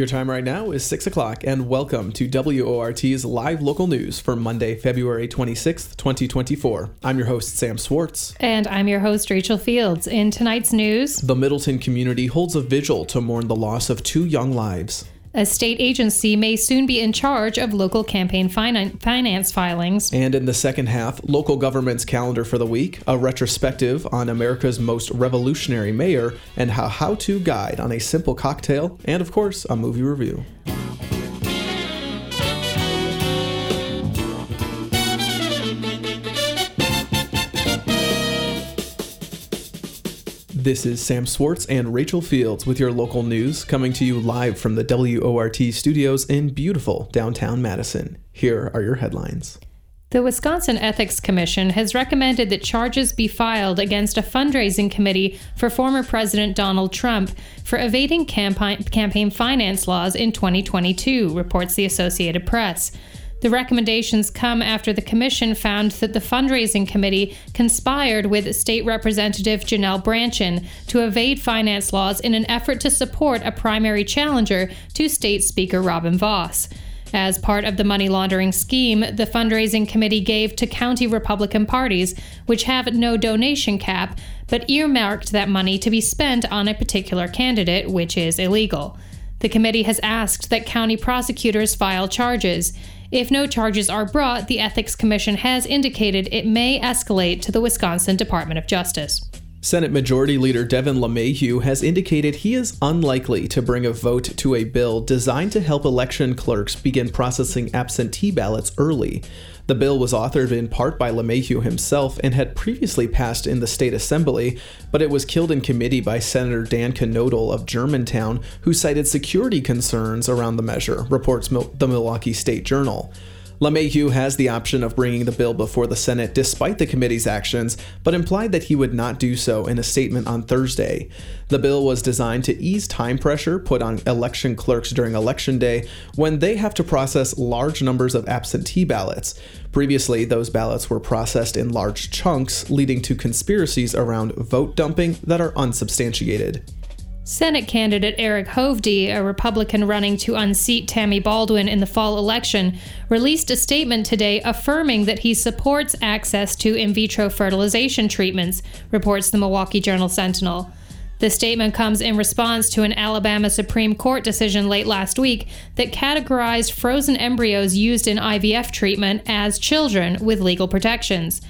Your time right now is 6 o'clock, and welcome to WORT's live local news for Monday, February 26th, 2024. I'm your host, Sam Swartz. And I'm your host, Rachel Fields. In tonight's news, the Middleton community holds a vigil to mourn the loss of two young lives. A state agency may soon be in charge of local campaign finance filings. And in the second half, local government's calendar for the week, a retrospective on America's most revolutionary mayor, and a how-to guide on a simple cocktail, and of course, a movie review. This is Sam Swartz and Rachel Fields with your local news, coming to you live from the WORT studios in beautiful downtown Madison. Here are your headlines. The Wisconsin Ethics Commission has recommended that charges be filed against a fundraising committee for former President Donald Trump for evading campaign finance laws in 2022, reports the Associated Press. The recommendations come after the commission found that the fundraising committee conspired with State Representative Janelle Branchen to evade finance laws in an effort to support a primary challenger to State Speaker Robin Voss. As part of the money laundering scheme, the fundraising committee gave to county Republican parties, which have no donation cap, but earmarked that money to be spent on a particular candidate, which is illegal. The committee has asked that county prosecutors file charges. If no charges are brought, the Ethics Commission has indicated it may escalate to the Wisconsin Department of Justice. Senate Majority Leader Devin LeMahieu has indicated he is unlikely to bring a vote to a bill designed to help election clerks begin processing absentee ballots early. The bill was authored in part by LeMahieu himself and had previously passed in the state assembly, but it was killed in committee by Senator Dan Knodel of Germantown, who cited security concerns around the measure, reports the Milwaukee State Journal. LeMahieu has the option of bringing the bill before the Senate despite the committee's actions, but implied that he would not do so in a statement on Thursday. The bill was designed to ease time pressure put on election clerks during Election Day when they have to process large numbers of absentee ballots. Previously, those ballots were processed in large chunks, leading to conspiracies around vote dumping that are unsubstantiated. Senate candidate Eric Hovde, a Republican running to unseat Tammy Baldwin in the fall election, released a statement today affirming that he supports access to in vitro fertilization treatments, reports the Milwaukee Journal-Sentinel. The statement comes in response to an Alabama Supreme Court decision late last week that categorized frozen embryos used in IVF treatment as children with legal protections.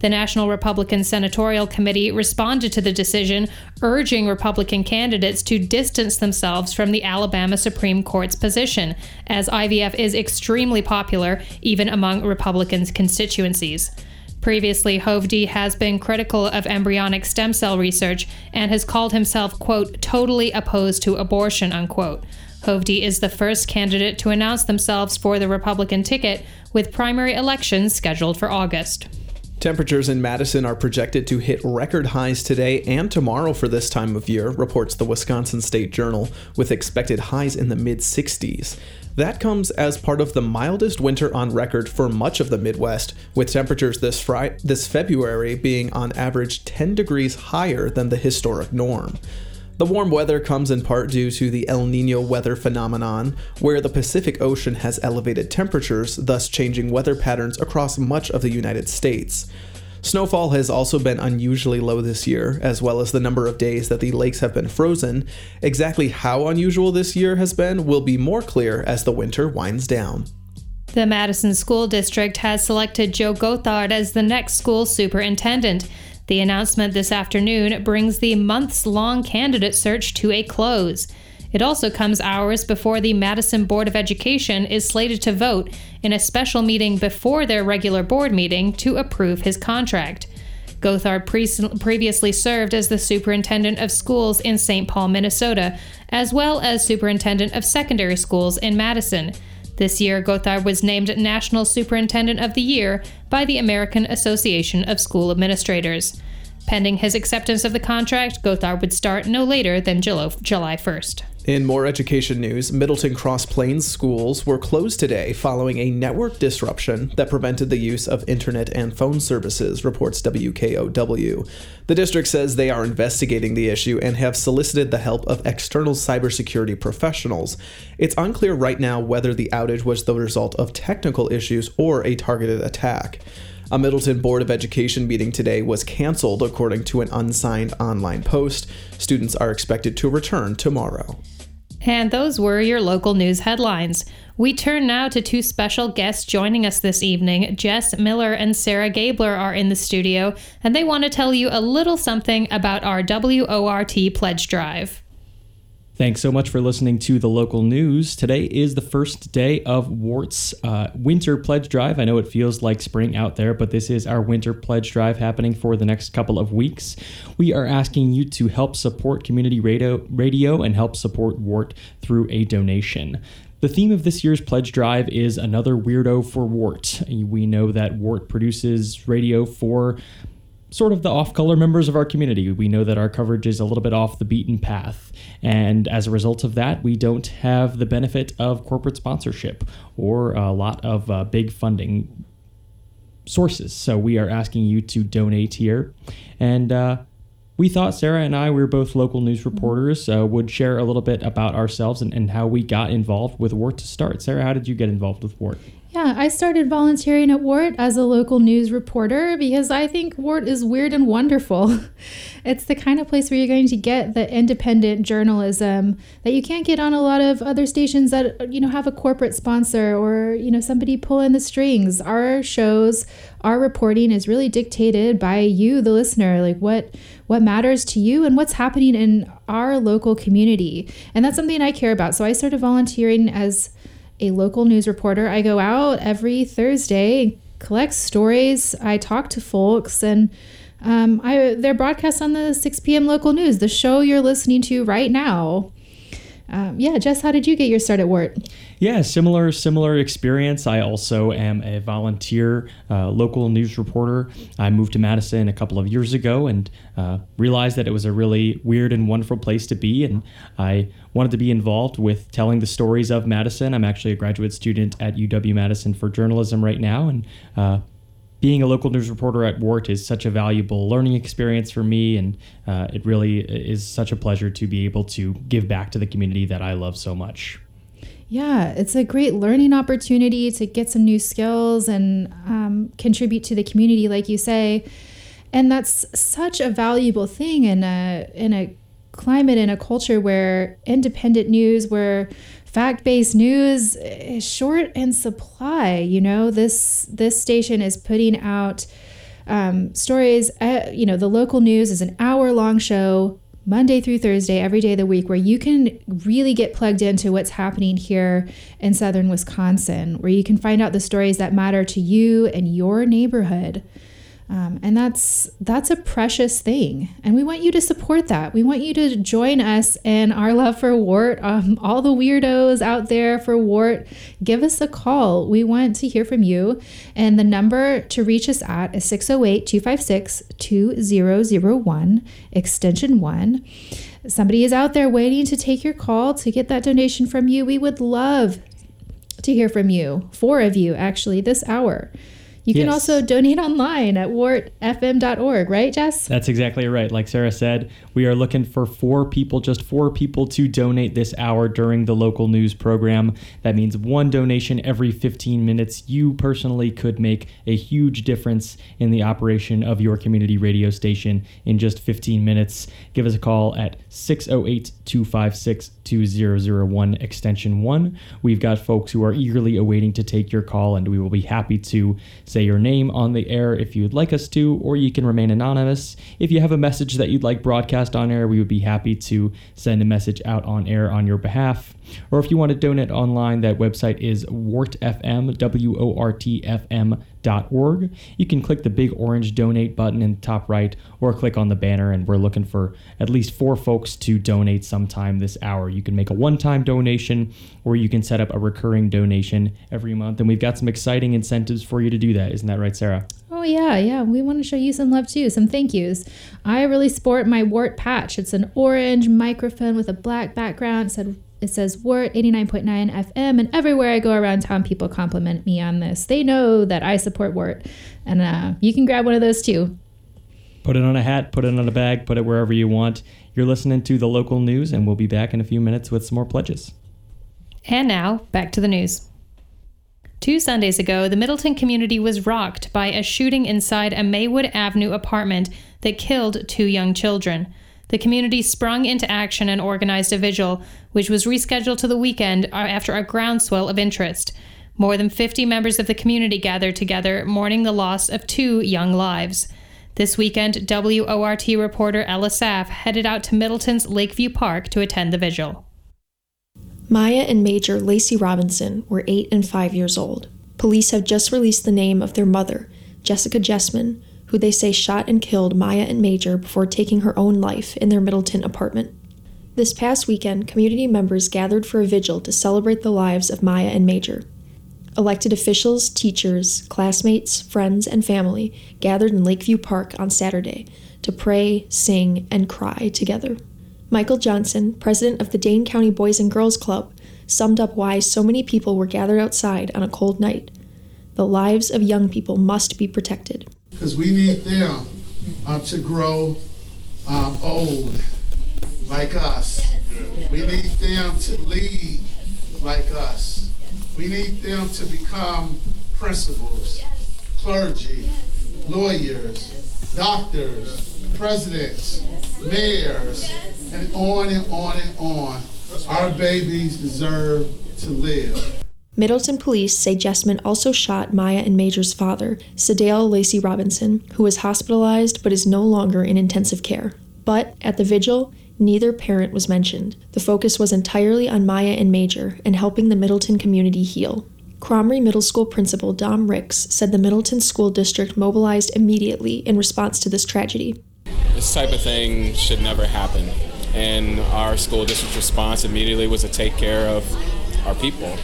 The National Republican Senatorial Committee responded to the decision, urging Republican candidates to distance themselves from the Alabama Supreme Court's position, as IVF is extremely popular even among Republican constituencies. Previously, Hovde has been critical of embryonic stem cell research and has called himself, quote, totally opposed to abortion, unquote. Hovde is the first candidate to announce themselves for the Republican ticket, with primary elections scheduled for August. Temperatures in Madison are projected to hit record highs today and tomorrow for this time of year, reports the Wisconsin State Journal, with expected highs in the mid-60s. That comes as part of the mildest winter on record for much of the Midwest, with temperatures this February being on average 10 degrees higher than the historic norm. The warm weather comes in part due to the El Niño weather phenomenon, where the Pacific Ocean has elevated temperatures, thus changing weather patterns across much of the United States. Snowfall has also been unusually low this year, as well as the number of days that the lakes have been frozen. Exactly how unusual this year has been will be more clear as the winter winds down. The Madison School District has selected Joe Gothard as the next school superintendent. The announcement this afternoon brings the months-long candidate search to a close. It also comes hours before the Madison Board of Education is slated to vote in a special meeting before their regular board meeting to approve his contract. Gothard previously served as the superintendent of schools in St. Paul, Minnesota, as well as superintendent of secondary schools in Madison. This year, Gothard was named National Superintendent of the Year by the American Association of School Administrators. Pending his acceptance of the contract, Gothard would start no later than July 1st. In more education news, Middleton Cross Plains schools were closed today following a network disruption that prevented the use of internet and phone services, reports WKOW. The district says they are investigating the issue and have solicited the help of external cybersecurity professionals. It's unclear right now whether the outage was the result of technical issues or a targeted attack. A Middleton Board of Education meeting today was canceled, according to an unsigned online post. Students are expected to return tomorrow. And those were your local news headlines. We turn now to two special guests joining us this evening. Jess Miller and Sarah Gabler are in the studio, and they want to tell you a little something about our WORT pledge drive. Thanks so much for listening to the local news. Today is the first day of WORT's winter pledge drive. I know it feels like spring out there, but this is our winter pledge drive happening for the next couple of weeks. We are asking you to help support community radio and help support WORT through a donation. The theme of this year's pledge drive is Another Weirdo for WORT. We know that WORT produces radio for sort of the off-color members of our community. We know that our coverage is a little bit off the beaten path, and as a result of that, we don't have the benefit of corporate sponsorship or a lot of big funding sources. So we are asking you to donate here, and we thought Sarah and I, we were both local news reporters, would share a little bit about ourselves and how we got involved with WORT to start. Sarah, how did you get involved with WORT? Yeah, I started volunteering at WORT as a local news reporter because I think WORT is weird and wonderful. It's the kind of place where you're going to get the independent journalism that you can't get on a lot of other stations that, you know, have a corporate sponsor or, you know, somebody pulling the strings. Our shows, our reporting is really dictated by you, the listener, like what matters to you and what's happening in our local community. And that's something I care about. So I started volunteering as a local news reporter. I go out every Thursday and collect stories. I talk to folks, and they're broadcast on the 6 p.m. local news, the show you're listening to right now. Jess, how did you get your start at WORT? Yeah, similar experience. I also am a volunteer local news reporter. I moved to Madison a couple of years ago and realized that it was a really weird and wonderful place to be, and I wanted to be involved with telling the stories of Madison. I'm actually a graduate student at UW-Madison for journalism right now, and being a local news reporter at WORT is such a valuable learning experience for me, and it really is such a pleasure to be able to give back to the community that I love so much. Yeah, it's a great learning opportunity to get some new skills and contribute to the community, like you say. And that's such a valuable thing in a climate and a culture where independent news, where fact-based news is short in supply. You know, this station is putting out stories. The local news is an hour-long show, Monday through Thursday, every day of the week, where you can really get plugged into what's happening here in southern Wisconsin, where you can find out the stories that matter to you and your neighborhood. And that's a precious thing. And we want you to support that. We want you to join us in our love for WORT. All the weirdos out there for WORT, give us a call. We want to hear from you. And the number to reach us at is 608-256-2001, extension 1. Somebody is out there waiting to take your call to get that donation from you. We would love to hear from you, 4 of you actually, this hour. You can also donate online at wortfm.org, right, Jess? That's exactly right. Like Sarah said, we are looking for 4 people, just 4 people to donate this hour during the local news program. That means 1 donation every 15 minutes. You personally could make a huge difference in the operation of your community radio station in just 15 minutes. Give us a call at 608-256-2001, extension 1. We've got folks who are eagerly awaiting to take your call, and we will be happy to say your name on the air if you'd like us to, or you can remain anonymous. If you have a message that you'd like broadcast on air, we would be happy to send a message out on air on your behalf. Or if you want to donate online, that website is wortfm.org. donate.org. You can click the big orange donate button in the top right, or click on the banner, and we're looking for at least 4 folks to donate sometime this hour. You can make a one-time donation, or you can set up a recurring donation every month, and we've got some exciting incentives for you to do that. Isn't that right, Sarah? Oh, yeah. We want to show you some love, too, some thank yous. I really sport my Wart patch. It's an orange microphone with a black background. It says Wart 89.9 FM, and everywhere I go around town, people compliment me on this. They know that I support Wart, and you can grab one of those too. Put it on a hat, put it on a bag, put it wherever you want. You're listening to The Local News, and we'll be back in a few minutes with some more pledges. And now, back to the news. 2 Sundays ago, the Middleton community was rocked by a shooting inside a Maywood Avenue apartment that killed 2 young children. The community sprung into action and organized a vigil, which was rescheduled to the weekend after a groundswell of interest. More than 50 members of the community gathered together, mourning the loss of 2 young lives. This weekend, WORT reporter Ella Saff headed out to Middleton's Lakeview Park to attend the vigil. Maya and Major Lacey Robinson were 8 and 5 years old. Police have just released the name of their mother, Jessica Jessman, who they say shot and killed Maya and Major before taking her own life in their Middleton apartment. This past weekend, community members gathered for a vigil to celebrate the lives of Maya and Major. Elected officials, teachers, classmates, friends, and family gathered in Lakeview Park on Saturday to pray, sing, and cry together. Michael Johnson, president of the Dane County Boys and Girls Club, summed up why so many people were gathered outside on a cold night. The lives of young people must be protected. Because we need them to grow old like us. We need them to lead like us. We need them to become principals, clergy, lawyers, doctors, presidents, mayors, and on and on and on. Our babies deserve to live. Middleton police say Jessman also shot Maya and Major's father, Sedale Lacey Robinson, who was hospitalized but is no longer in intensive care. But at the vigil, neither parent was mentioned. The focus was entirely on Maya and Major and helping the Middleton community heal. Cromry Middle School principal Dom Ricks said the Middleton School District mobilized immediately in response to this tragedy. This type of thing should never happen, and our school district's response immediately was to take care of our people.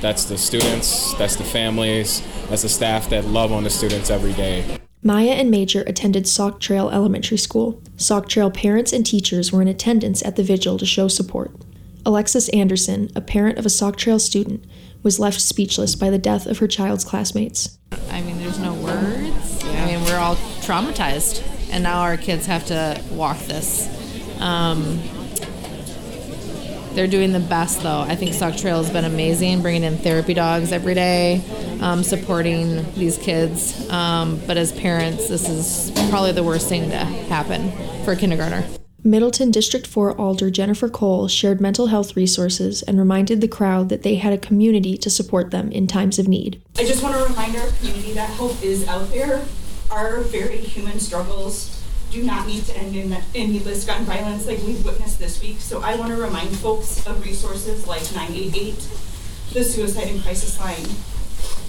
That's the students, that's the families, that's the staff that love on the students every day. Maya and Major attended Sauk Trail Elementary School. Sauk Trail parents and teachers were in attendance at the vigil to show support. Alexis Anderson, a parent of a Sauk Trail student, was left speechless by the death of her child's classmates. I mean, there's no words. I mean, we're all traumatized, and now our kids have to walk this. They're doing the best, though. I think Sauk Trail has been amazing, bringing in therapy dogs every day, supporting these kids. But as parents, this is probably the worst thing to happen for a kindergartner. Middleton District 4 Alder Jennifer Cole shared mental health resources and reminded the crowd that they had a community to support them in times of need. I just want to remind our community that hope is out there. Our very human struggles do not need to end in needless gun violence like we've witnessed this week. So I want to remind folks of resources like 988, the Suicide and Crisis Line.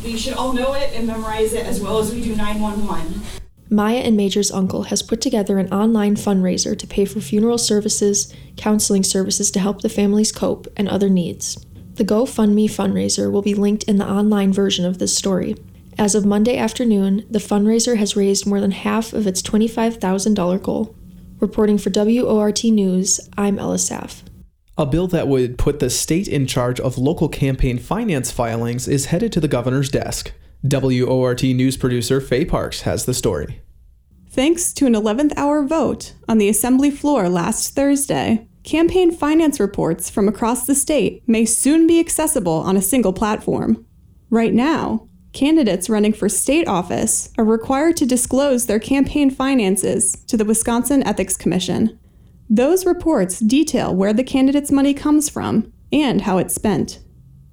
We should all know it and memorize it as well as we do 911. Maya and Major's uncle has put together an online fundraiser to pay for funeral services, counseling services to help the families cope, and other needs. The GoFundMe fundraiser will be linked in the online version of this story. As of Monday afternoon, the fundraiser has raised more than half of its $25,000 goal. Reporting for WORT News, I'm Ella Saff. A bill that would put the state in charge of local campaign finance filings is headed to the governor's desk. WORT News producer Faye Parks has the story. Thanks to an 11th-hour vote on the Assembly floor last Thursday, campaign finance reports from across the state may soon be accessible on a single platform. Right now, candidates running for state office are required to disclose their campaign finances to the Wisconsin Ethics Commission. Those reports detail where the candidate's money comes from and how it's spent.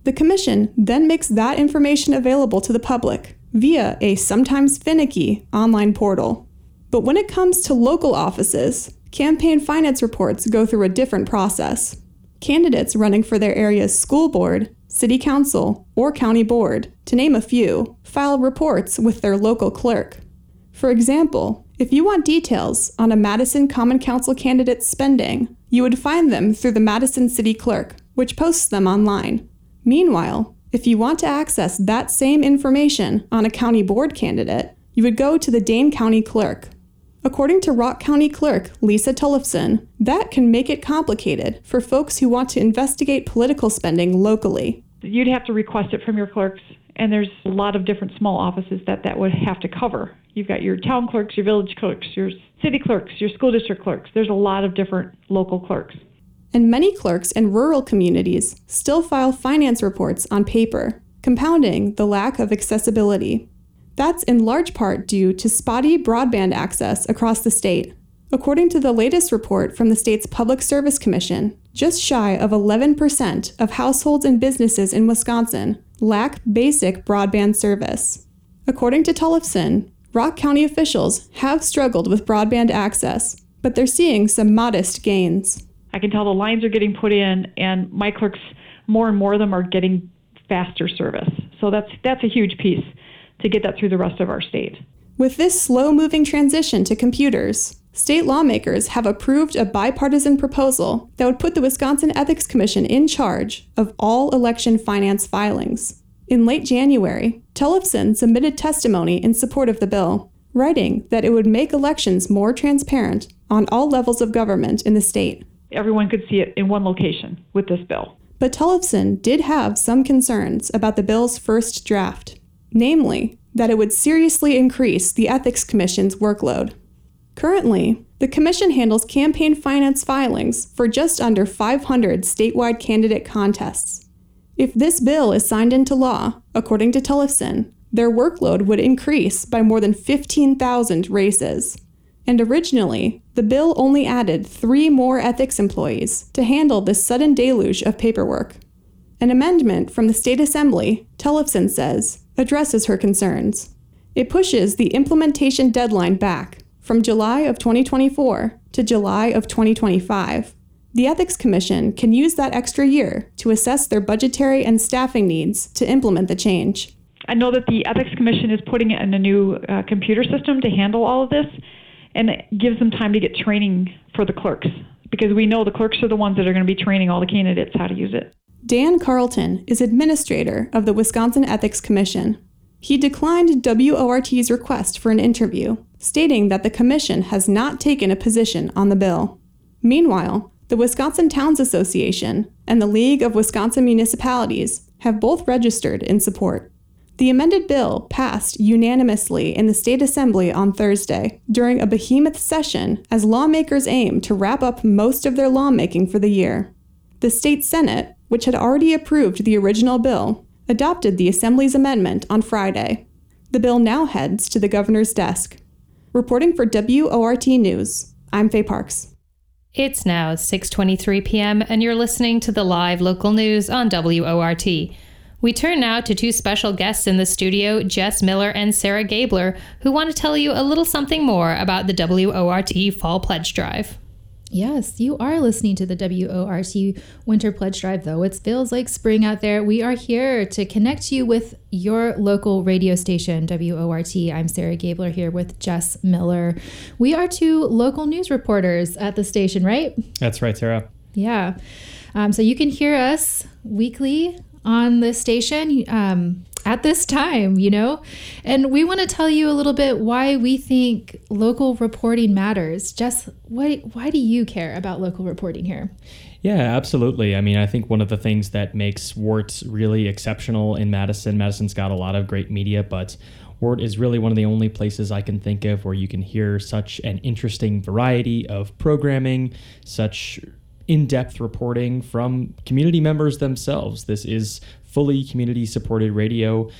The commission then makes that information available to the public via a sometimes finicky online portal. But when it comes to local offices, campaign finance reports go through a different process. Candidates running for their area's school board, City Council, or County Board, to name a few, file reports with their local clerk. For example, if you want details on a Madison Common Council candidate's spending, you would find them through the Madison City Clerk, which posts them online. Meanwhile, if you want to access that same information on a county board candidate, you would go to the Dane County Clerk. According to Rock County Clerk Lisa Tullifson, that can make it complicated for folks who want to investigate political spending locally. You'd have to request it from your clerks, and there's a lot of different small offices that would have to cover. You've got your town clerks, your village clerks, your city clerks, your school district clerks. There's a lot of different local clerks. And many clerks in rural communities still file finance reports on paper, compounding the lack of accessibility. That's in large part due to spotty broadband access across the state. According to the latest report from the state's Public Service Commission, just shy of 11% of households and businesses in Wisconsin lack basic broadband service. According to Tullifson, Rock County officials have struggled with broadband access, but they're seeing some modest gains. I can tell the lines are getting put in, and my clerks, more and more of them are getting faster service. So that's a huge piece to get that through the rest of our state. With this slow-moving transition to computers, state lawmakers have approved a bipartisan proposal that would put the Wisconsin Ethics Commission in charge of all election finance filings. In late January, Tullifson submitted testimony in support of the bill, writing that it would make elections more transparent on all levels of government in the state. Everyone could see it in one location with this bill. But Tullifson did have some concerns about the bill's first draft. Namely, that it would seriously increase the Ethics Commission's workload. Currently, the Commission handles campaign finance filings for just under 500 statewide candidate contests. If this bill is signed into law, according to Tullifson, their workload would increase by more than 15,000 races. And originally, the bill only added 3 more ethics employees to handle this sudden deluge of paperwork. An amendment from the State Assembly, Tullifson says, addresses her concerns. It pushes the implementation deadline back from July of 2024 to July of 2025. The Ethics Commission can use that extra year to assess their budgetary and staffing needs to implement the change. I know that the Ethics Commission is putting in a new computer system to handle all of this, and it gives them time to get training for the clerks, because we know the clerks are the ones that are going to be training all the candidates how to use it. Dan Carlton is administrator of the Wisconsin Ethics Commission. He declined WORT's request for an interview, stating that the commission has not taken a position on the bill. Meanwhile, the Wisconsin Towns Association and the League of Wisconsin Municipalities have both registered in support. The amended bill passed unanimously in the State Assembly on Thursday during a behemoth session as lawmakers aim to wrap up most of their lawmaking for the year. The State Senate, which had already approved the original bill, adopted the Assembly's amendment on Friday. The bill now heads to the governor's desk. Reporting for WORT News, I'm Faye Parks. It's now 6:23 p.m. and you're listening to the live local news on WORT. We turn now to 2 special guests in the studio, Jess Miller and Sarah Gabler, who want to tell you a little something more about the WORT Fall Pledge Drive. Yes, you are listening to the WORT Winter Pledge Drive, though. It feels like spring out there. We are here to connect you with your local radio station, WORT. I'm Sarah Gabler here with Jess Miller. We are 2 local news reporters at the station, right? That's right, Sarah. Yeah. So you can hear us weekly on the station at this time, you know, and we want to tell you a little bit why we think local reporting matters. Jess, why do you care about local reporting here? Yeah, absolutely. I mean, I think one of the things that makes WORT really exceptional in Madison's got a lot of great media, but WORT is really one of the only places I can think of where you can hear such an interesting variety of programming, such in-depth reporting from community members themselves. This is fully community-supported radio,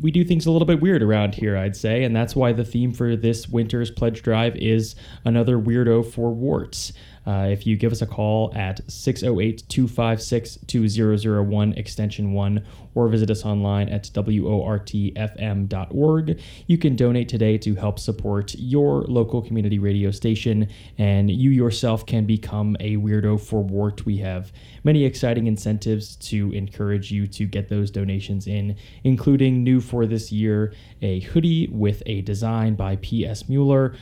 we do things a little bit weird around here, I'd say, and that's why the theme for this winter's pledge drive is Another Weirdo for WORT. If you give us a call at 608-256-2001 extension 1 or visit us online at wortfm.org, you can donate today to help support your local community radio station, and you yourself can become a weirdo for Wart. We have many exciting incentives to encourage you to get those donations in, including new for this year, a hoodie with a design by P.S. Mueller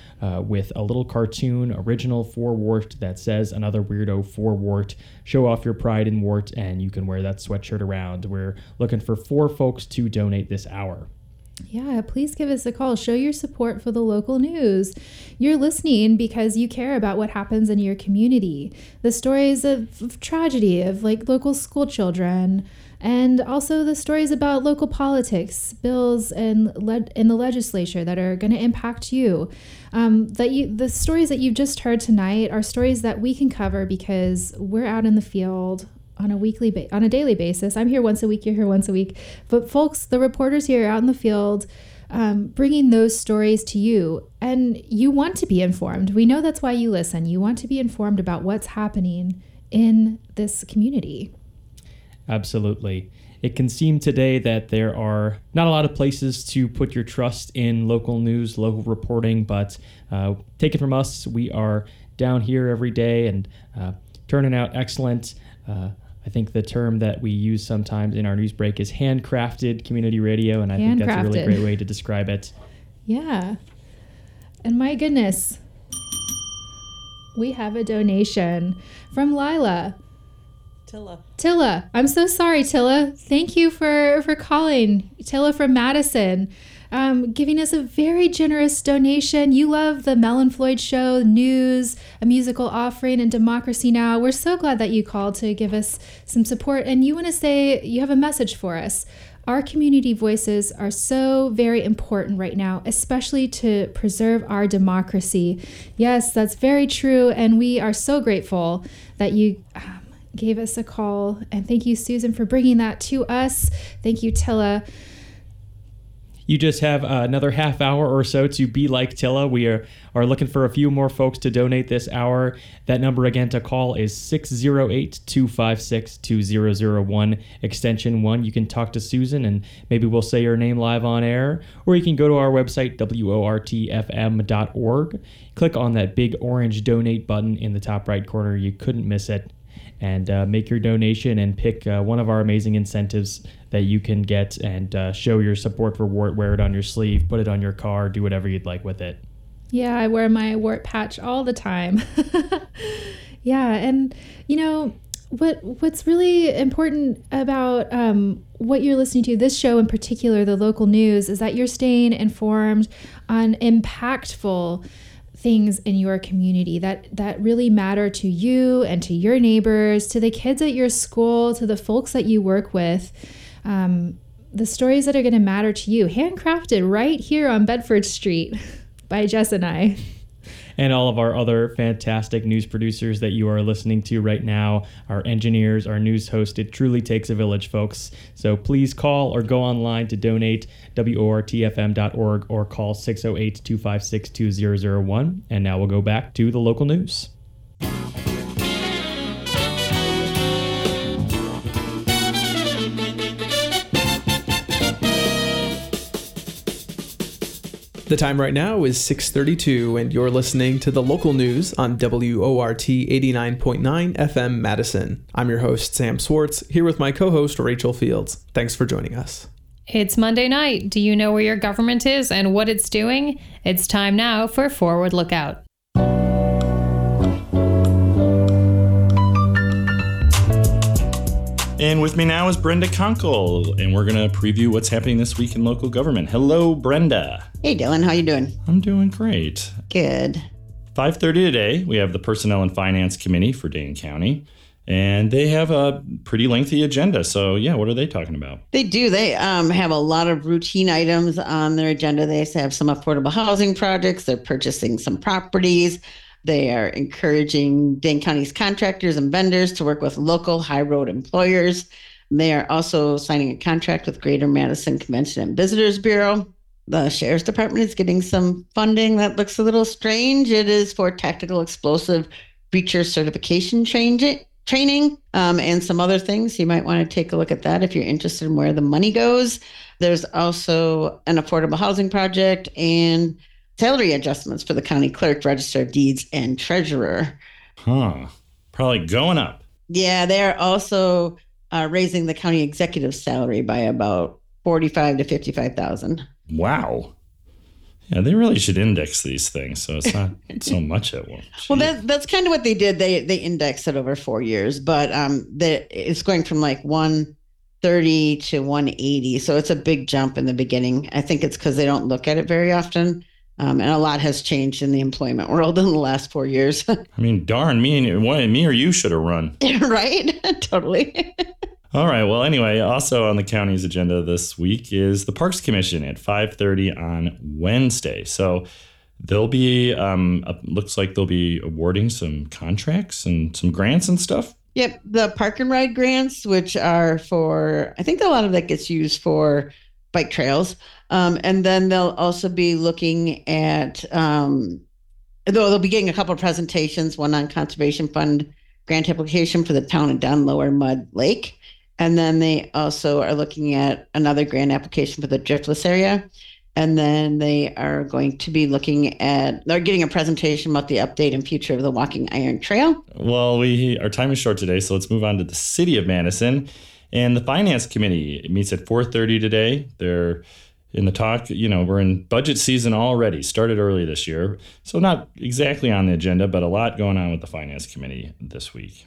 with a little cartoon original for Wart that says "Another Weirdo for Wart." Show off your pride in Wart, and you can wear that sweatshirt around. We're looking for 4 folks to donate this hour. Yeah, please give us a call. Show your support for the local news. You're listening because you care about what happens in your community. The stories of tragedy of like local school children, and also the stories about local politics, bills and in the legislature that are going to impact you. The stories that you've just heard tonight are stories that we can cover because we're out in the field on a weekly on a daily basis. I'm here once a week, you're here once a week. But folks, the reporters here are out in the field bringing those stories to you. And you want to be informed. We know that's why you listen. You want to be informed about what's happening in this community. Absolutely. It can seem today that there are not a lot of places to put your trust in local news, local reporting, but take it from us. We are down here every day and turning out excellent. I think the term that we use sometimes in our news break is handcrafted community radio, and I think that's a really great way to describe it. Yeah. And my goodness, we have a donation from Lila. Tilla. I'm so sorry, Tilla. Thank you for calling. Tilla from Madison, giving us a very generous donation. You love the Mel and Floyd Show, news, a musical offering, and Democracy Now! We're so glad that you called to give us some support. And you want to say you have a message for us. Our community voices are so very important right now, especially to preserve our democracy. Yes, that's very true. And we are so grateful that you gave us a call, and thank you, Susan, for bringing that to us. Thank you, Tilla. You just have another half hour or so to be like Tilla. We are looking for a few more folks to donate this hour. That number again to call is 608-256-2001 extension 1. You can talk to Susan and maybe we'll say your name live on air, or you can go to our website wortfm.org. Click on that big orange donate button in the top right corner. You couldn't miss it. And make your donation and pick one of our amazing incentives that you can get, and show your support for Wart. Wear it on your sleeve, put it on your car, do whatever you'd like with it. Yeah, I wear my Wart patch all the time. Yeah, and you know, what's really important about what you're listening to, this show in particular, the local news, is that you're staying informed on impactful things in your community that really matter to you and to your neighbors, to the kids at your school, to the folks that you work with. The stories that are going to matter to you, handcrafted right here on Bedford Street by Jess and I. And all of our other fantastic news producers that you are listening to right now, our engineers, our news host. It truly takes a village, folks. So please call or go online to donate, wortfm.org, or call 608-256-2001. And now we'll go back to the local news. The time right now is 6:32, and you're listening to the local news on WORT 89.9 FM Madison. I'm your host, Sam Swartz, here with my co-host, Rachel Fields. Thanks for joining us. It's Monday night. Do you know where your government is and what it's doing? It's time now for Forward Lookout. And with me now is Brenda Kunkel, and we're going to preview what's happening this week in local government. Hello, Brenda. Hey, Dylan. How you doing? I'm doing great. Good. 5:30 today, we have the Personnel and Finance Committee for Dane County, and they have a pretty lengthy agenda. So, yeah, what are they talking about? They do. They have a lot of routine items on their agenda. They have some affordable housing projects. They're purchasing some properties. They are encouraging Dane County's contractors and vendors to work with local high road employers. They are also signing a contract with Greater Madison Convention and Visitors Bureau. The Sheriff's Department is getting some funding that looks a little strange. It is for tactical explosive breacher certification training, and some other things. You might want to take a look at that if you're interested in where the money goes. There's also an affordable housing project and salary adjustments for the county clerk, register of deeds, and treasurer. Huh. Probably going up. Yeah, they're also raising the county executive's salary by about $45,000 to $55,000. Wow. Yeah, they really should index these things, so it's not so much at once. Well, that's kind of what they did. They indexed it over 4 years, but it's going from like 130 to 180, so it's a big jump in the beginning. I think it's because they don't look at it very often, and a lot has changed in the employment world in the last 4 years. I mean, darn, me or you should have run. Right? Totally. All right. Well, anyway, also on the county's agenda this week is the Parks Commission at 5:30 on Wednesday. So they'll be, looks like they'll be awarding some contracts and some grants and stuff. Yep. The park and ride grants, which are for, I think a lot of that gets used for bike trails. And then they'll also be looking at, they'll be getting a couple of presentations, one on Conservation Fund grant application for the town of Don Lower Mud Lake. And then they also are looking at another grant application for the Driftless area. And then they are going to be looking at, they're getting a presentation about the update and future of the Walking Iron Trail. Well, our time is short today, so let's move on to the city of Madison. And the Finance Committee meets at 4:30 today. They're in the talk, we're in budget season already, started early this year. So not exactly on the agenda, but a lot going on with the Finance Committee this week.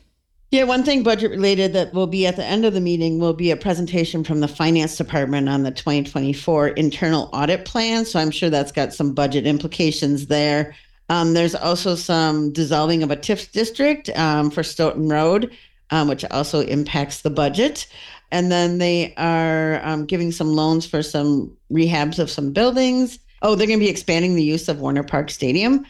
Yeah, one thing budget related that will be at the end of the meeting will be a presentation from the Finance Department on the 2024 internal audit plan. So I'm sure that's got some budget implications there. There's also some dissolving of a TIF district for Stoughton Road, which also impacts the budget. And then they are giving some loans for some rehabs of some buildings. Oh, they're going to be expanding the use of Warner Park Stadium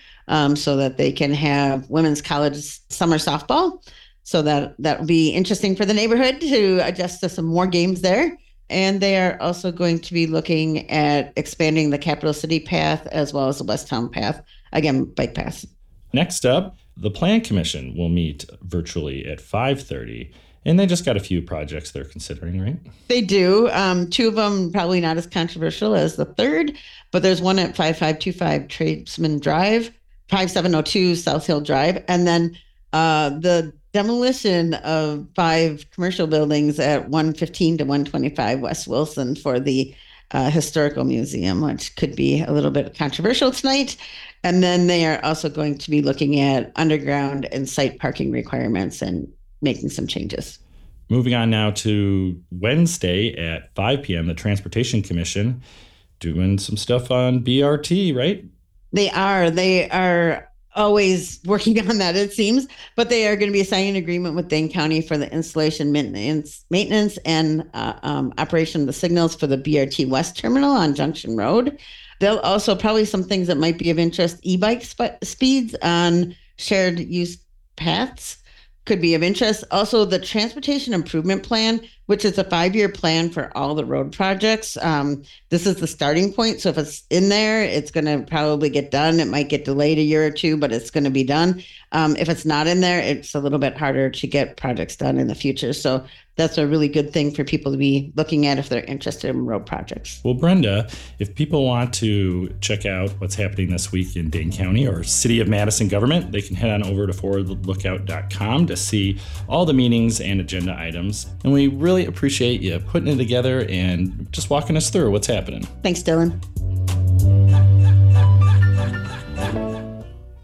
so that they can have women's college summer softball. So that will be interesting for the neighborhood to adjust to some more games there. And they are also going to be looking at expanding the Capital City Path as well as the West Town Path. Again, bike paths. Next up, the Plan Commission will meet virtually at 5:30. And they just got a few projects they're considering, right? They do. Two of them probably not as controversial as the third, but there's one at 5525 Tradesman Drive, 5702 South Hill Drive. And then the demolition of 5 commercial buildings at 115 to 125 West Wilson for the Historical Museum, which could be a little bit controversial tonight. And then they are also going to be looking at underground and site parking requirements and making some changes. Moving on now to Wednesday at 5 p.m., the Transportation Commission doing some stuff on BRT, right? They are always working on that, it seems, but they are going to be signing an agreement with Dane County for the installation, maintenance, and operation of the signals for the BRT West Terminal on Junction Road. They'll also probably some things that might be of interest. E-bike speeds on shared use paths could be of interest. Also, the Transportation Improvement Plan, which is a 5-year plan for all the road projects. This is the starting point. So if it's in there, it's going to probably get done. It might get delayed a year or two, but it's going to be done. If it's not in there, it's a little bit harder to get projects done in the future. So that's a really good thing for people to be looking at if they're interested in road projects. Well, Brenda, if people want to check out what's happening this week in Dane County or City of Madison government, they can head on over to forwardlookout.com to see all the meetings and agenda items. And we really appreciate you putting it together and just walking us through what's happening. Thanks, Dylan.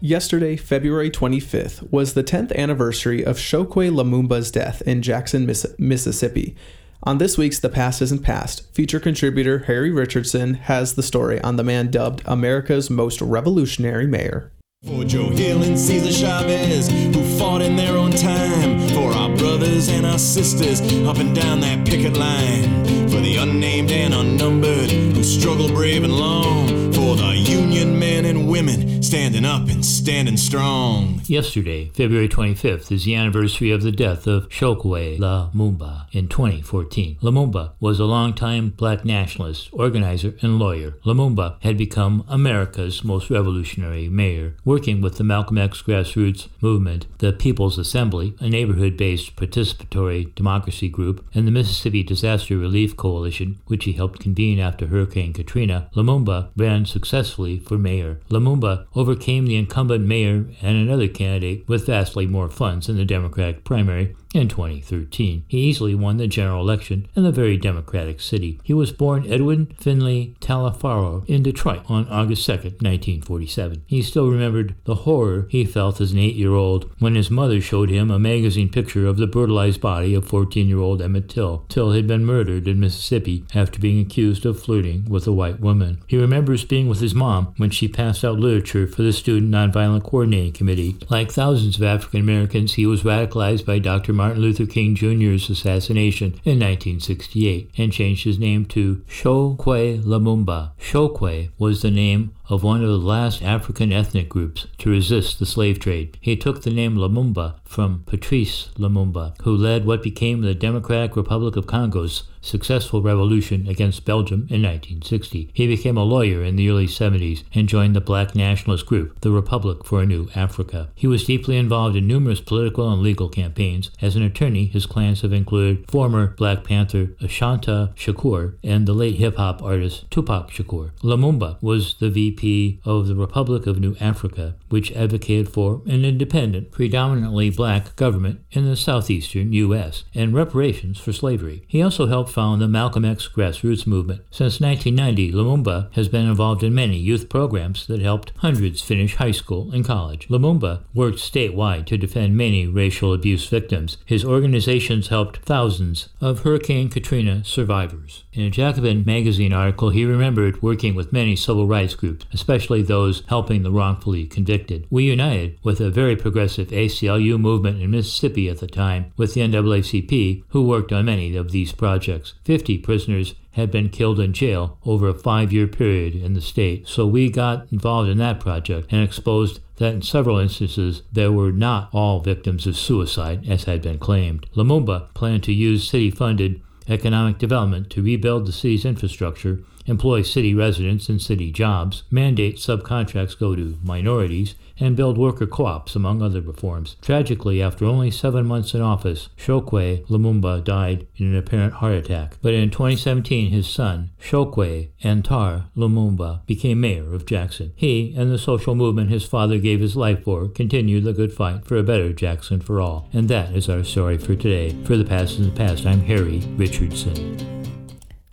Yesterday, February 25th, was the 10th anniversary of Shokwe Lumumba's death in Jackson, Mississippi. On this week's The Past Isn't Past, feature contributor Harry Richardson has the story on the man dubbed America's most revolutionary mayor. For Joe Hill and Cesar Chavez, who fought in their own time, for our brothers and our sisters up and down that picket line, for the unnamed and unnumbered, who struggled brave and long, for the Union men and women standing up and standing strong. Yesterday, February 25th, is the anniversary of the death of Shokwe Lumumba in 2014. Lumumba was a longtime black nationalist, organizer, and lawyer. Lumumba had become America's most revolutionary mayor, working with the Malcolm X grassroots movement, the People's Assembly, a neighborhood-based participatory democracy group, and the Mississippi Disaster Relief Coalition, which he helped convene after Hurricane Katrina. Lumumba ran successfully for mayor. Lumumba overcame the incumbent mayor and another candidate with vastly more funds in the Democratic primary in 2013. He easily won the general election in the very Democratic city. He was born Edwin Finley Taliaferro in Detroit on August 2, 1947. He still remembered the horror he felt as an 8-year-old when his mother showed him a magazine picture of the brutalized body of 14-year-old Emmett Till. Till had been murdered in Mississippi after being accused of flirting with a white woman. He remembers being with his mom when she passed out literature for the Student Nonviolent Coordinating Committee. Like thousands of African Americans, he was radicalized by Dr. Martin Luther King Jr.'s assassination in 1968 and changed his name to Shokwe Lumumba. Shokwe was the name of one of the last African ethnic groups to resist the slave trade. He took the name Lumumba from Patrice Lumumba, who led what became the Democratic Republic of Congo's successful revolution against Belgium in 1960. He became a lawyer in the early 70s and joined the black nationalist group, the Republic for a New Africa. He was deeply involved in numerous political and legal campaigns. As an attorney, his clients have included former Black Panther Ashanta Shakur and the late hip-hop artist Tupac Shakur. Lumumba was the VP of the Republic of New Africa, which advocated for an independent, predominantly black government in the southeastern U.S. and reparations for slavery. He also helped found the Malcolm X grassroots movement. Since 1990, Lumumba has been involved in many youth programs that helped hundreds finish high school and college. Lumumba worked statewide to defend many racial abuse victims. His organizations helped thousands of Hurricane Katrina survivors. In a Jacobin magazine article, he remembered working with many civil rights groups, especially those helping the wrongfully convicted. We united with a very progressive ACLU movement in Mississippi at the time with the NAACP, who worked on many of these projects. 50 prisoners had been killed in jail over a 5-year period in the state, so we got involved in that project and exposed that in several instances there were not all victims of suicide, as had been claimed. Lumumba planned to use city-funded economic development to rebuild the city's infrastructure, employ city residents in city jobs, mandate subcontracts go to minorities, and build worker co-ops, among other reforms. Tragically, after only 7 months in office, Shokwe Lumumba died in an apparent heart attack. But in 2017, his son, Shokwe Antar Lumumba, became mayor of Jackson. He and the social movement his father gave his life for continue the good fight for a better Jackson for all. And that is our story for today. For the past and the past, I'm Harry Richardson.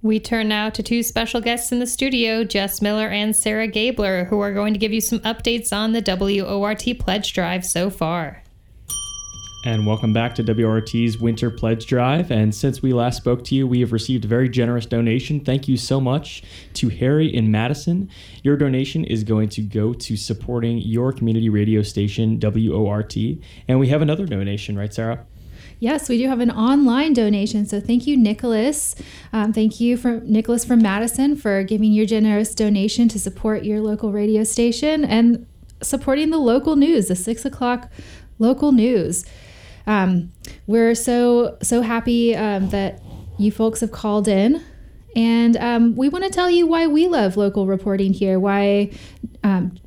We turn now to two special guests in the studio, Jess Miller and Sarah Gabler, who are going to give you some updates on the WORT Pledge Drive so far. And welcome back to WORT's Winter Pledge Drive. And since we last spoke to you, we have received a very generous donation. Thank you so much to Harry in Madison. Your donation is going to go to supporting your community radio station, WORT. And we have another donation, right, Sarah? Yes, we do have an online donation. So thank you, Nicholas. Thank you, Nicholas from Madison, for giving your generous donation to support your local radio station and supporting the local news, the 6 o'clock local news. We're so happy that you folks have called in. And we want to tell you why we love local reporting here, why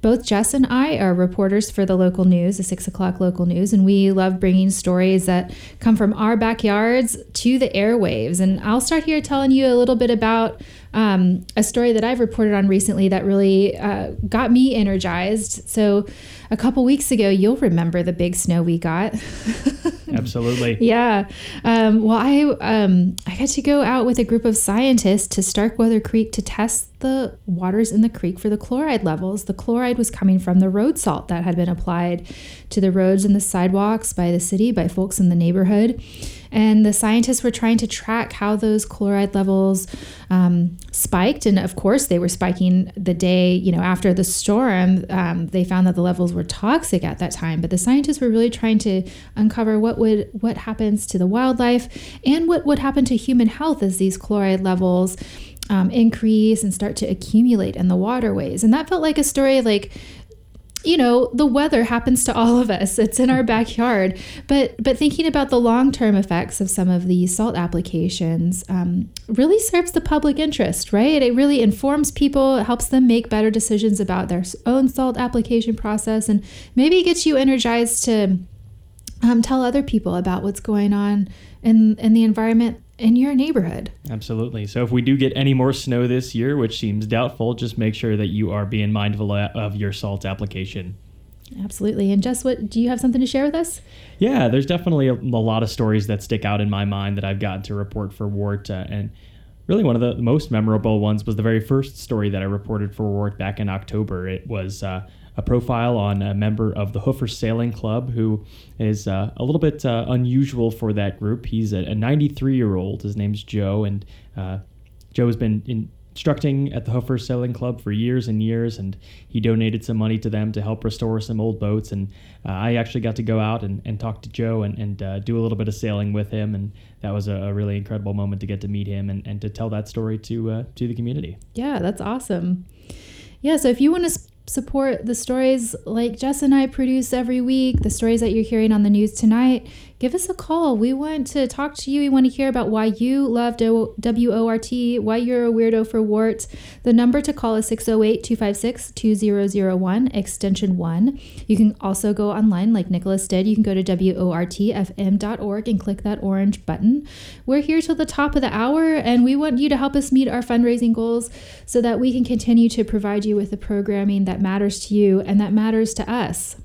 both Jess and I are reporters for the local news, the 6 o'clock local news, and we love bringing stories that come from our backyards to the airwaves. And I'll start here telling you a little bit about a story that I've reported on recently that really got me energized. So a couple weeks ago, you'll remember the big snow we got. Absolutely. Yeah. Well, I got to go out with a group of scientists to Starkweather Creek to test the waters in the creek for the chloride levels. The chloride was coming from the road salt that had been applied to the roads and the sidewalks by the city, by folks in the neighborhood. And the scientists were trying to track how those chloride levels spiked. And of course, they were spiking the day, after the storm. They found that the levels were toxic at that time. But the scientists were really trying to uncover what happens to the wildlife and what would happen to human health as these chloride levels increase and start to accumulate in the waterways. And that felt like a story like you know, the weather happens to all of us. It's in our backyard. But thinking about the long-term effects of some of these salt applications really serves the public interest, right? It really informs people. It helps them make better decisions about their own salt application process, and maybe gets you energized to tell other people about what's going on in the environment in your neighborhood. Absolutely. So if we do get any more snow this year, which seems doubtful, just make sure that you are being mindful of your salt application. Absolutely. And Jess, what, do you have something to share with us? Yeah, there's definitely a lot of stories that stick out in my mind that I've gotten to report for WART. And really one of the most memorable ones was the very first story that I reported for WART back in October. It was a profile on a member of the Hoofer Sailing Club, who is a little bit unusual for that group. He's a 93-year-old. His name's Joe, and Joe has been instructing at the Hoofer Sailing Club for years and years, and he donated some money to them to help restore some old boats. And I actually got to go out and talk to Joe and do a little bit of sailing with him, and that was a really incredible moment to get to meet him and to tell that story to the community. Yeah, that's awesome. Yeah, so if you want to support the stories like Jess and I produce every week, the stories that you're hearing on the news tonight, give us a call. We want to talk to you. We want to hear about why you love WORT, why you're a weirdo for WART. The number to call is 608-256-2001, extension 1. You can also go online like Nicholas did. You can go to WORTFM.org and click that orange button. We're here till the top of the hour, and we want you to help us meet our fundraising goals so that we can continue to provide you with the programming that matters to you and that matters to us.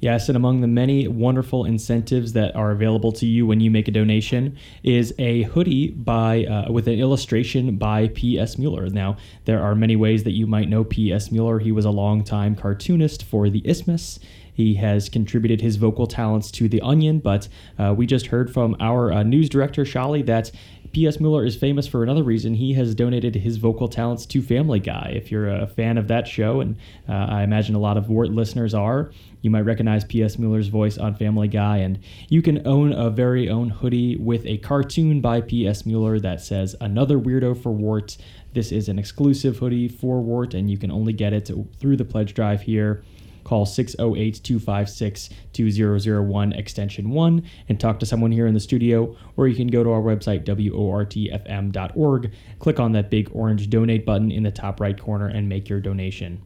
Yes, and among the many wonderful incentives that are available to you when you make a donation is a hoodie with an illustration by P.S. Mueller. Now, there are many ways that you might know P.S. Mueller. He was a longtime cartoonist for The Isthmus. He has contributed his vocal talents to The Onion, but we just heard from our news director, Shali, that P.S. Mueller is famous for another reason. He has donated his vocal talents to Family Guy. If you're a fan of that show, and I imagine a lot of WART listeners are, you might recognize P.S. Mueller's voice on Family Guy, and you can own a very own hoodie with a cartoon by P.S. Mueller that says, "Another Weirdo for WART." This is an exclusive hoodie for WART, and you can only get it through the pledge drive here. Call 608-256-2001, extension 1, and talk to someone here in the studio, or you can go to our website, WORTFM.org, click on that big orange donate button in the top right corner, and make your donation.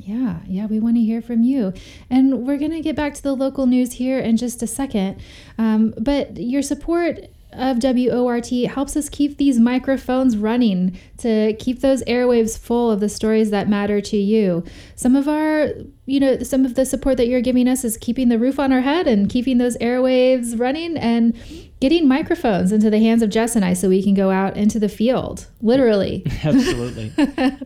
Yeah, we want to hear from you. And we're going to get back to the local news here in just a second, but your support of WORT helps us keep these microphones running, to keep those airwaves full of the stories that matter to you. Some of the support that you're giving us is keeping the roof on our head and keeping those airwaves running and getting microphones into the hands of Jess and I so we can go out into the field, literally. Absolutely.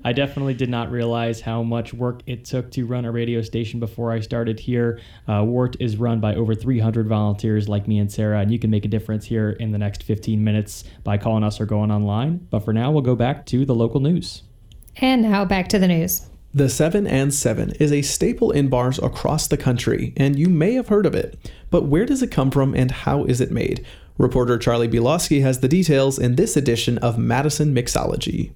I definitely did not realize how much work it took to run a radio station before I started here. WART is run by over 300 volunteers like me and Sarah, and you can make a difference here in the next 15 minutes by calling us or going online. But for now, we'll go back to the local news. And now back to the news. The 7 and 7 is a staple in bars across the country, and you may have heard of it. But where does it come from and how is it made? Reporter Charlie Bielowski has the details in this edition of Madison Mixology.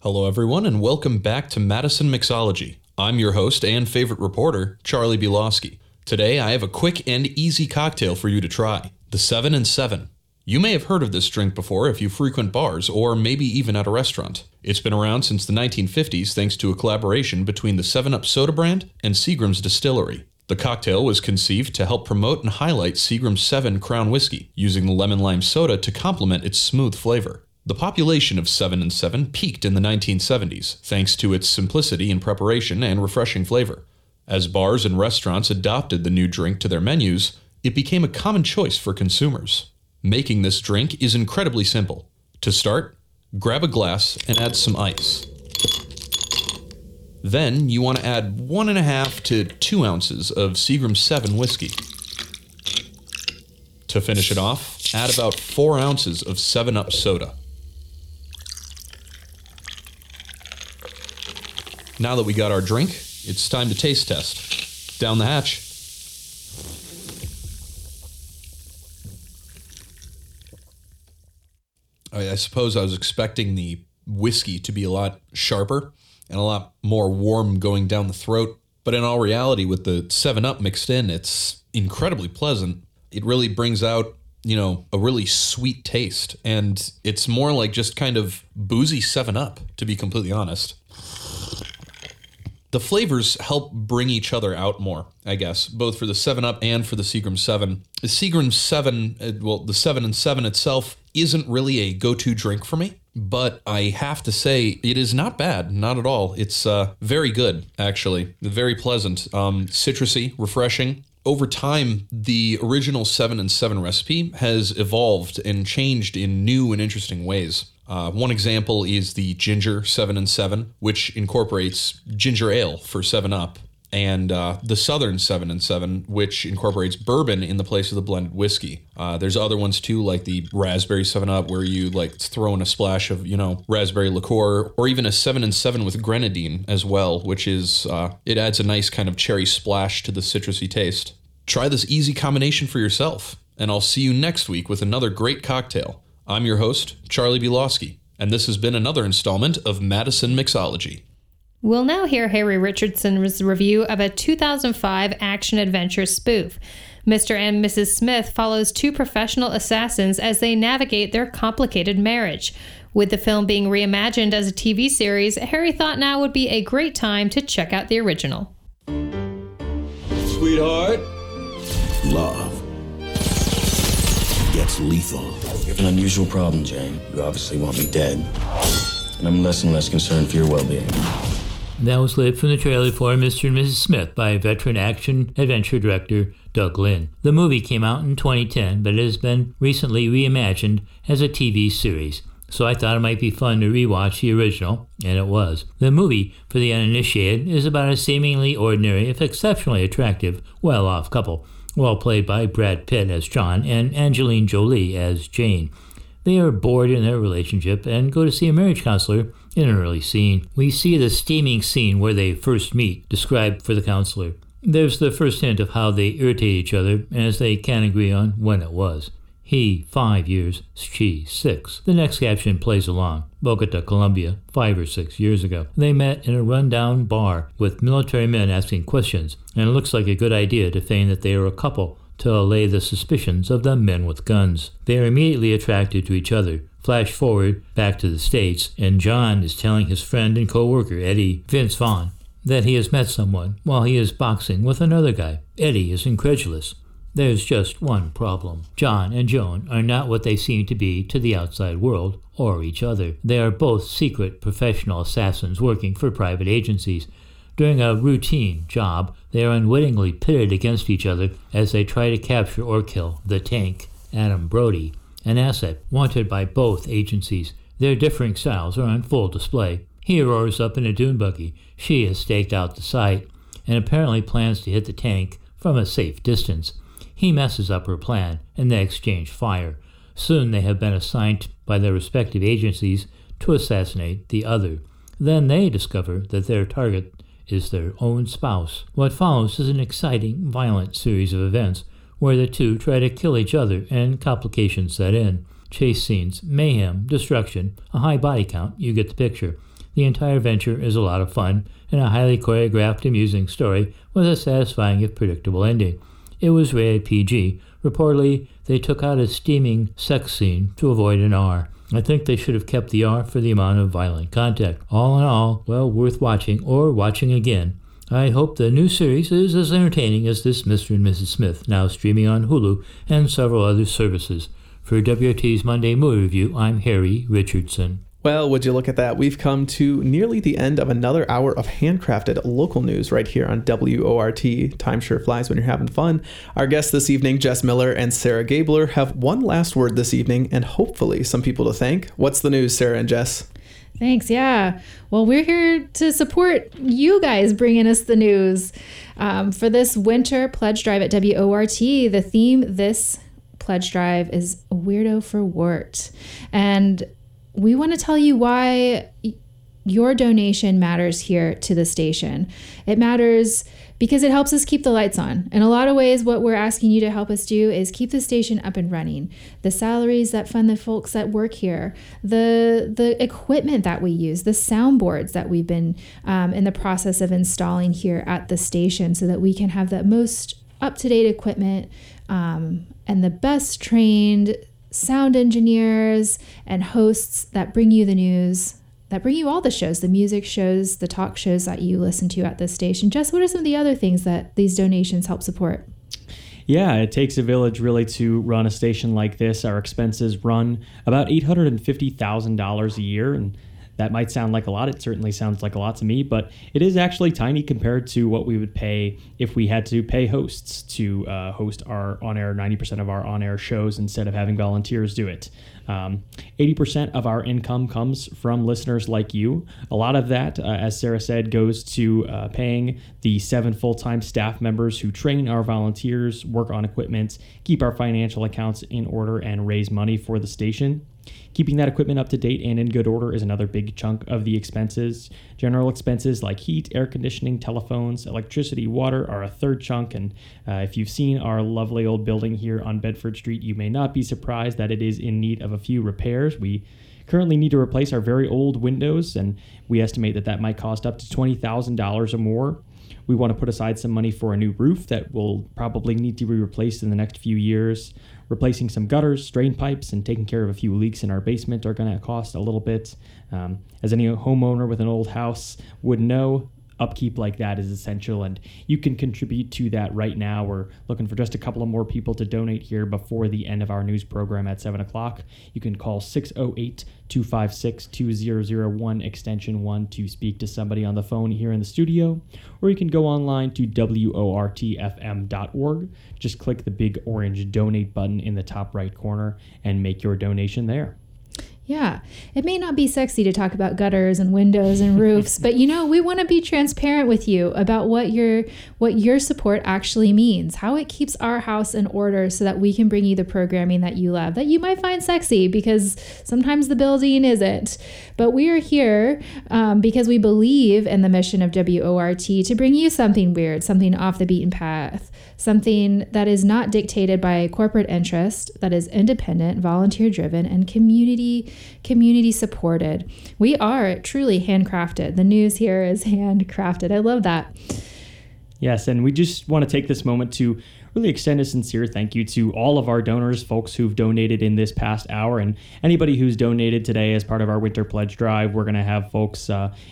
Hello everyone, and welcome back to Madison Mixology. I'm your host and favorite reporter, Charlie Bielowski. Today I have a quick and easy cocktail for you to try, the 7 and 7. You may have heard of this drink before if you frequent bars or maybe even at a restaurant. It's been around since the 1950s thanks to a collaboration between the 7-Up soda brand and Seagram's Distillery. The cocktail was conceived to help promote and highlight Seagram's 7 Crown Whiskey, using the lemon-lime soda to complement its smooth flavor. The population of 7 & 7 peaked in the 1970s, thanks to its simplicity in preparation and refreshing flavor. As bars and restaurants adopted the new drink to their menus, it became a common choice for consumers. Making this drink is incredibly simple. To start, grab a glass and add some ice. Then you want to add 1.5 to 2 ounces of Seagram's 7 whiskey. To finish it off, add about 4 ounces of 7-Up soda. Now that we got our drink, it's time to taste test. Down the hatch. I suppose I was expecting the whiskey to be a lot sharper and a lot more warm going down the throat, But in all reality, with the 7-Up mixed in, it's incredibly pleasant. It really brings out, you know, a really sweet taste. And it's more like just kind of boozy 7-Up, to be completely honest. The flavors help bring each other out more, I guess, both for the 7-Up and for the Seagram's 7. The Seagram's 7, well, the 7 and 7 itself isn't really a go-to drink for me, but I have to say it is not bad, not at all. It's very good, actually, very pleasant, citrusy, refreshing. Over time, the original 7 and 7 recipe has evolved and changed in new and interesting ways. One example is the ginger 7 and 7, which incorporates ginger ale for 7-Up, and the southern 7 and 7, which incorporates bourbon in the place of the blended whiskey. There's other ones too, like the raspberry 7-Up, where you like throw in a splash of, you know, raspberry liqueur, or even a 7 and 7 with grenadine as well, which is it adds a nice kind of cherry splash to the citrusy taste. Try this easy combination for yourself, and I'll see you next week with another great cocktail. I'm your host, Charlie Bielawski, and this has been another installment of Madison Mixology. We'll now hear Harry Richardson's review of a 2005 action-adventure spoof. Mr. and Mrs. Smith follows two professional assassins as they navigate their complicated marriage. With the film being reimagined as a TV series, Harry thought now would be a great time to check out the original. Sweetheart. Love. It's lethal. You have an unusual problem, Jane. You obviously want me dead. And I'm less and less concerned for your well-being. That was clip from the trailer for Mr. and Mrs. Smith by veteran action-adventure director Doug Lynn. The movie came out in 2010, but it has been recently reimagined as a TV series, so I thought it might be fun to rewatch the original, and it was. The movie, for the uninitiated, is about a seemingly ordinary, if exceptionally attractive, well-off couple, well played by Brad Pitt as John and Angelina Jolie as Jane. They are bored in their relationship and go to see a marriage counselor in an early scene. We see the steaming scene where they first meet described for the counselor. There's the first hint of how they irritate each other, as they can't agree on when it was. He, 5 years, she, 6. The next caption plays along. Bogota, Colombia, 5 or 6 years ago. They met in a rundown bar with military men asking questions, and it looks like a good idea to feign that they are a couple to allay the suspicions of the men with guns. They are immediately attracted to each other. Flash forward back to the States, and John is telling his friend and co-worker, Eddie Vince Vaughn, that he has met someone while he is boxing with another guy. Eddie is incredulous. There's just one problem. John and Joan are not what they seem to be to the outside world or each other. They are both secret professional assassins working for private agencies. During a routine job, they are unwittingly pitted against each other as they try to capture or kill the tank, Adam Brody, an asset wanted by both agencies. Their differing styles are on full display. He roars up in a dune buggy. She has staked out the site and apparently plans to hit the tank from a safe distance. He messes up her plan, and they exchange fire. Soon they have been assigned by their respective agencies to assassinate the other. Then they discover that their target is their own spouse. What follows is an exciting, violent series of events where the two try to kill each other and complications set in. Chase scenes, mayhem, destruction, a high body count, you get the picture. The entire venture is a lot of fun and a highly choreographed, amusing story with a satisfying if predictable ending. It was rated PG. Reportedly, they took out a steaming sex scene to avoid an R. I think they should have kept the R for the amount of violent contact. All in all, well worth watching or watching again. I hope the new series is as entertaining as this Mr. and Mrs. Smith, now streaming on Hulu and several other services. For WT's Monday Movie Review, I'm Harry Richardson. Well, would you look at that? We've come to nearly the end of another hour of handcrafted local news right here on WORT. Time sure flies when you're having fun. Our guests this evening, Jess Miller and Sarah Gabler, have one last word this evening and hopefully some people to thank. What's the news, Sarah and Jess? Thanks, yeah. Well, we're here to support you guys bringing us the news. For this winter pledge drive at WORT, the theme this pledge drive is Weirdo for Wort. And we want to tell you why Your donation matters here to the station. It matters because it helps us keep the lights on. In a lot of ways, what we're asking you to help us do is keep the station up and running. The salaries that fund the folks that work here, the equipment that we use, the soundboards that we've been in the process of installing here at the station so that we can have the most up-to-date equipment and the best trained sound engineers and hosts that bring you the news, that bring you all the shows, the music shows, the talk shows that you listen to at this station. Jess, what are some of the other things that these donations help support? Yeah, it takes a village really to run a station like this. Our expenses run about $850,000 a year, and that might sound like a lot. It certainly sounds like a lot to me, but it is actually tiny compared to what we would pay if we had to pay hosts to host our on-air, 90% of our on-air shows instead of having volunteers do it. 80% of our income comes from listeners like you. A lot of that, as Sarah said, goes to paying the 7 full-time staff members who train our volunteers, work on equipment, keep our financial accounts in order, and raise money for the station. Keeping that equipment up to date and in good order is another big chunk of the expenses. General expenses like heat, air conditioning, telephones, electricity, water are a third chunk. And if you've seen our lovely old building here on Bedford Street, you may not be surprised that it is in need of a few repairs. We currently need to replace our very old windows, and we estimate that that might cost up to $20,000 or more. We want to put aside some money for a new roof that will probably need to be replaced in the next few years. Replacing some gutters, drain pipes, and taking care of a few leaks in our basement are going to cost a little bit. As any homeowner with an old house would know, upkeep like that is essential, and you can contribute to that right now. We're looking for just a couple of more people to donate here before the end of our news program at 7 o'clock. You can call 608-256-2001 extension 1 to speak to somebody on the phone here in the studio, or you can go online to WORTFM.org. Just click the big orange donate button in the top right corner and make your donation there. Yeah, it may not be sexy to talk about gutters and windows and roofs, but you know, we want to be transparent with you about what your support actually means, how it keeps our house in order so that we can bring you the programming that you love, that you might find sexy because sometimes the building isn't. But we are here because we believe in the mission of WORT to bring you something weird, something off the beaten path, something that is not dictated by corporate interest, that is independent, volunteer-driven, and community supported. We are truly handcrafted. The news here is handcrafted. I love that. Yes, and we just want to take this moment to really extend a sincere thank you to all of our donors, folks who've donated in this past hour, and anybody who's donated today as part of our Winter Pledge Drive. We're going to have folks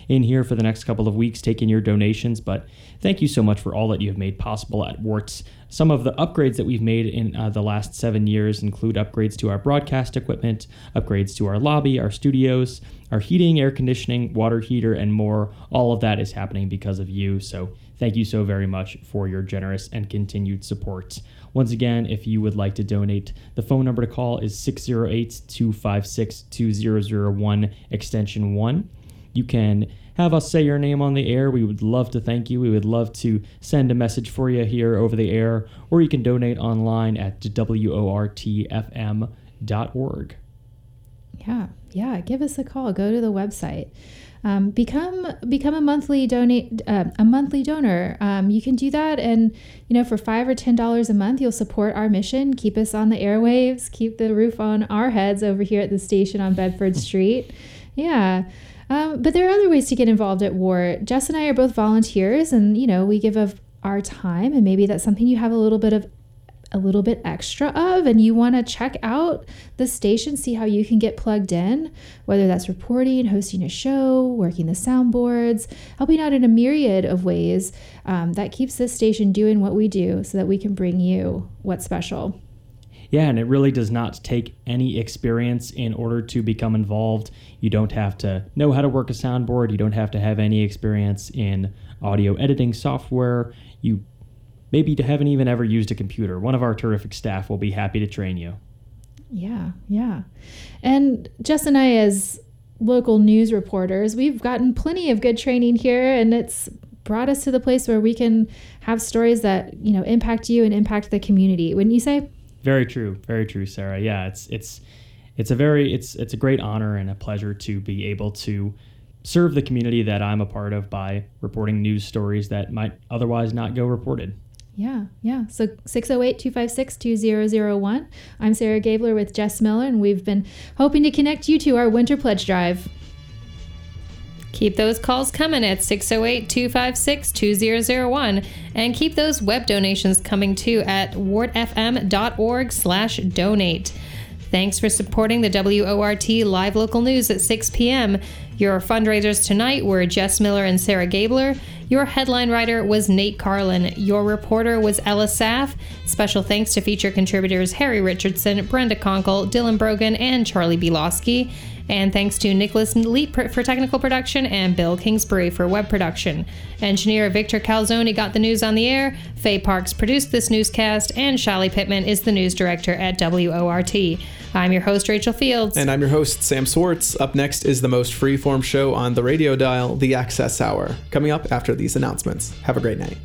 in here for the next couple of weeks taking your donations, but thank you so much for all that you have made possible at WORTS. Some of the upgrades that we've made in the last 7 years include upgrades to our broadcast equipment, upgrades to our lobby, our studios, our heating, air conditioning, water heater, and more. All of that is happening because of you, so thank you so very much for your generous and continued support. Once again, if you would like to donate, the phone number to call is 608-256-2001, extension 1. You can have us say your name on the air. We would love to thank you. We would love to send a message for you here over the air, or you can donate online at WORTFM.org. Yeah. Give us a call. Go to the website. Become a monthly donor. You can do that, and for $5 or $10 a month, you'll support our mission, keep us on the airwaves, keep the roof on our heads over here at the station on Bedford Street. Yeah. But there are other ways to get involved at WORT. Jess and I are both volunteers, and we give of our time, and maybe that's something you have a little bit extra of, and you want to check out the station, see how you can get plugged in, whether that's reporting, hosting a show, working the soundboards, helping out in a myriad of ways that keeps this station doing what we do so that we can bring you what's special. Yeah, and it really does not take any experience in order to become involved. You don't have to know how to work a soundboard. You don't have to have any experience in audio editing software. You maybe haven't even ever used a computer. One of our terrific staff will be happy to train you. Yeah. And Jess and I, as local news reporters, we've gotten plenty of good training here, and it's brought us to the place where we can have stories that, impact you and impact the community. Wouldn't you say? Very true, Sarah. Yeah, it's a great honor and a pleasure to be able to serve the community that I'm a part of by reporting news stories that might otherwise not go reported. Yeah. So 608-256-2001. I'm Sarah Gabler with Jess Miller, and we've been hoping to connect you to our Winter Pledge Drive. Keep those calls coming at 608-256-2001, and keep those web donations coming too at wardfm.org/donate. Thanks for supporting the WORT Live Local News at 6 p.m. Your fundraisers tonight were Jess Miller and Sarah Gabler. Your headline writer was Nate Carlin. Your reporter was Ella Saff. Special thanks to feature contributors Harry Richardson, Brenda Conkle, Dylan Brogan, and Charlie Bielowski. And thanks to Nicholas Leap for technical production and Bill Kingsbury for web production. Engineer Victor Calzoni got the news on the air, Faye Parks produced this newscast, and Shally Pittman is the news director at WORT. I'm your host, Rachel Fields. And I'm your host, Sam Swartz. Up next is the most freeform show on the radio dial, The Access Hour, coming up after these announcements. Have a great night.